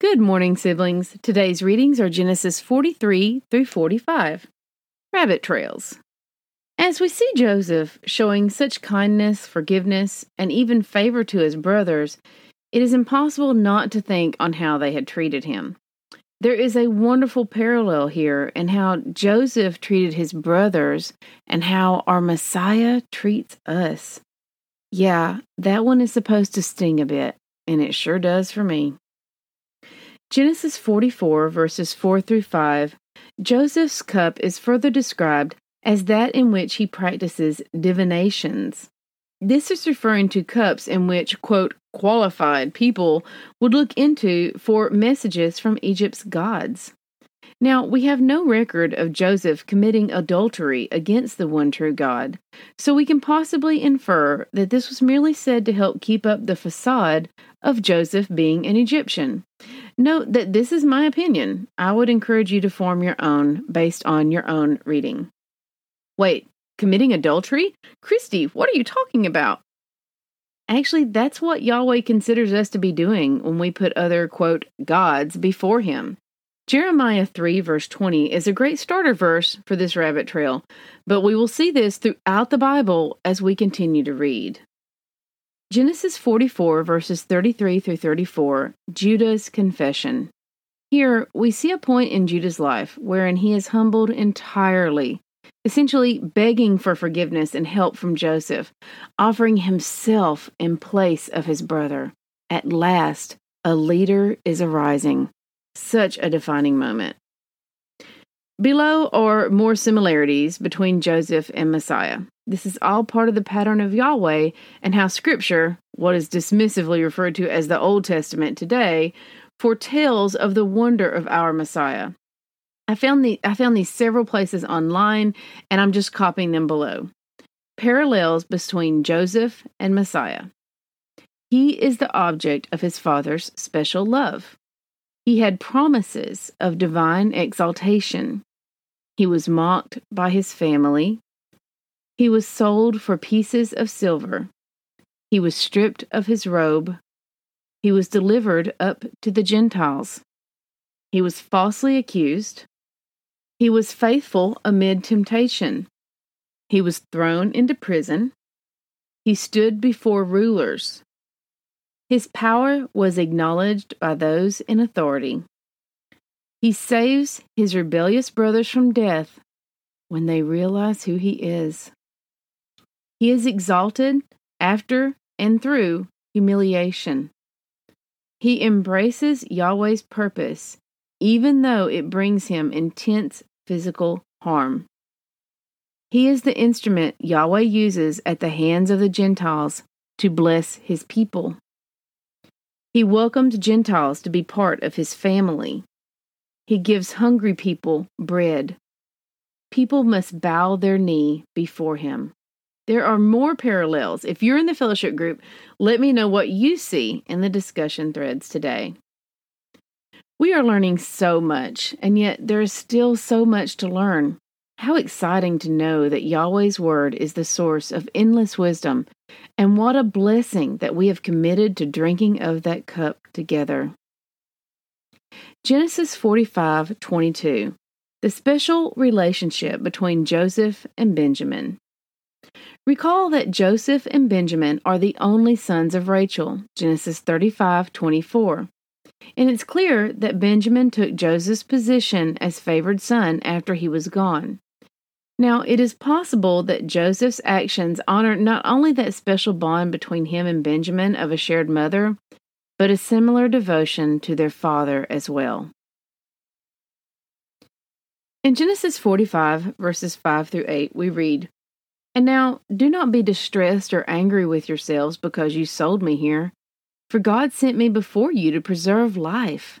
Good morning, siblings. Today's readings are Genesis 43 through 45. Rabbit Trails. As we see Joseph showing such kindness, forgiveness, and even favor to his brothers, it is impossible not to think on how they had treated him. There is a wonderful parallel here in how Joseph treated his brothers and how our Messiah treats us. Yeah, that one is supposed to sting a bit, and it sure does for me. Genesis 44, verses 4 through 5, Joseph's cup is further described as that in which he practices divinations. This is referring to cups in which, quote, qualified people would look into for messages from Egypt's gods. Now, we have no record of Joseph committing adultery against the one true God, so we can possibly infer that this was merely said to help keep up the facade of Joseph being an Egyptian. Note that this is my opinion. I would encourage you to form your own based on your own reading. Wait, committing adultery? Christy, what are you talking about? Actually, that's what Yahweh considers us to be doing when we put other, quote, gods before Him. Jeremiah 3, verse 20 is a great starter verse for this rabbit trail, but we will see this throughout the Bible as we continue to read. Genesis 44, verses 33 through 34, Judah's Confession. Here, we see a point in Judah's life wherein he is humbled entirely, essentially begging for forgiveness and help from Joseph, offering himself in place of his brother. At last, a leader is arising. Such a defining moment. Below are more similarities between Joseph and Messiah. This is all part of the pattern of Yahweh and how Scripture, what is dismissively referred to as the Old Testament today, foretells of the wonder of our Messiah. I found these several places online, and I'm just copying them below. Parallels between Joseph and Messiah. He is the object of his father's special love. He had promises of divine exaltation. He was mocked by his family. He was sold for pieces of silver. He was stripped of his robe. He was delivered up to the Gentiles. He was falsely accused. He was faithful amid temptation. He was thrown into prison. He stood before rulers. His power was acknowledged by those in authority. He saves his rebellious brothers from death when they realize who he is. He is exalted after and through humiliation. He embraces Yahweh's purpose, even though it brings him intense physical harm. He is the instrument Yahweh uses at the hands of the Gentiles to bless his people. He welcomes Gentiles to be part of his family. He gives hungry people bread. People must bow their knee before him. There are more parallels. If you're in the fellowship group, let me know what you see in the discussion threads today. We are learning so much, and yet there is still so much to learn. How exciting to know that Yahweh's Word is the source of endless wisdom, and what a blessing that we have committed to drinking of that cup together. Genesis 45:22, the special relationship between Joseph and Benjamin. Recall that Joseph and Benjamin are the only sons of Rachel, Genesis 35:24. And it's clear that Benjamin took Joseph's position as favored son after he was gone. Now, it is possible that Joseph's actions honor not only that special bond between him and Benjamin of a shared mother, but a similar devotion to their father as well. In Genesis 45, verses 5 through 8, we read, "And now, do not be distressed or angry with yourselves because you sold me here, for God sent me before you to preserve life.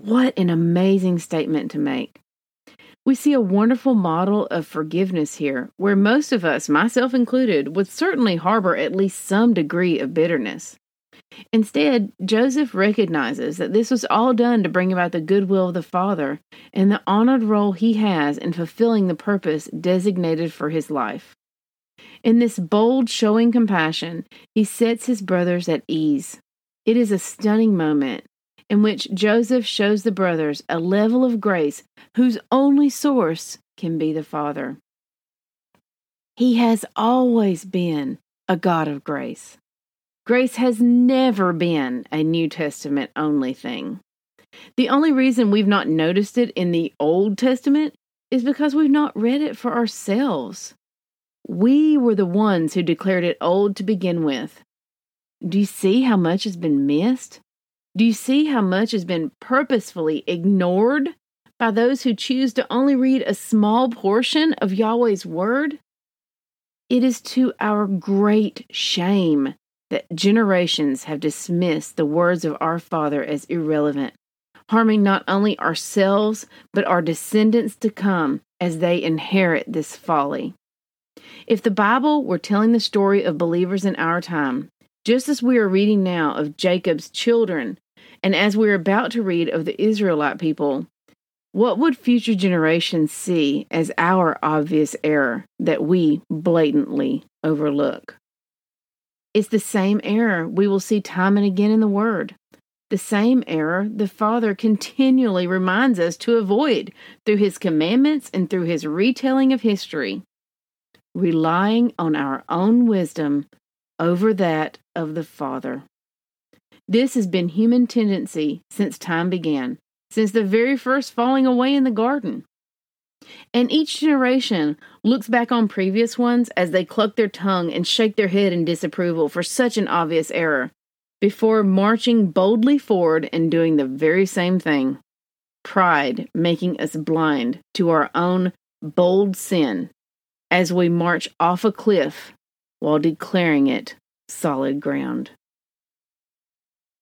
What an amazing statement to make. We see a wonderful model of forgiveness here, where most of us, myself included, would certainly harbor at least some degree of bitterness. Instead, Joseph recognizes that this was all done to bring about the goodwill of the Father and the honored role he has in fulfilling the purpose designated for his life. In this bold showing compassion, he sets his brothers at ease. It is a stunning moment in which Joseph shows the brothers a level of grace whose only source can be the Father. He has always been a God of grace. Grace has never been a New Testament only thing. The only reason we've not noticed it in the Old Testament is because we've not read it for ourselves. We were the ones who declared it old to begin with. Do you see how much has been missed? Do you see how much has been purposefully ignored by those who choose to only read a small portion of Yahweh's Word? It is to our great shame that generations have dismissed the words of our Father as irrelevant, harming not only ourselves, but our descendants to come as they inherit this folly. If the Bible were telling the story of believers in our time, just as we are reading now of Jacob's children, and as we are about to read of the Israelite people, what would future generations see as our obvious error that we blatantly overlook? It's the same error we will see time and again in the Word, the same error the Father continually reminds us to avoid through His commandments and through His retelling of history, relying on our own wisdom over that of the Father. This has been human tendency since time began, since the very first falling away in the garden. And each generation looks back on previous ones as they cluck their tongue and shake their head in disapproval for such an obvious error, before marching boldly forward and doing the very same thing. Pride making us blind to our own bold sin as we march off a cliff while declaring it solid ground.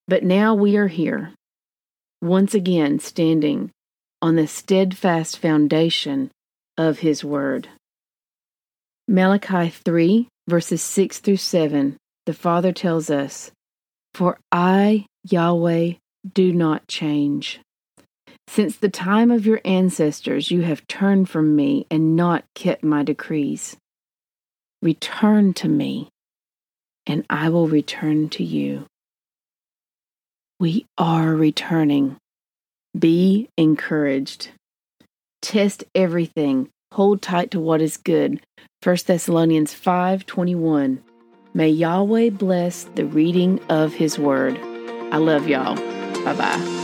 But now we are here, once again standing on the steadfast foundation of His Word. Malachi 3, verses 6 through 7, the Father tells us, "For I, Yahweh, do not change. Since the time of your ancestors you have turned from me and not kept my decrees. Return to me, and I will return to you." We are returning. Be encouraged. Test everything. Hold tight to what is good. 1 Thessalonians 5:21. May Yahweh bless the reading of His Word. I love y'all. Bye-bye.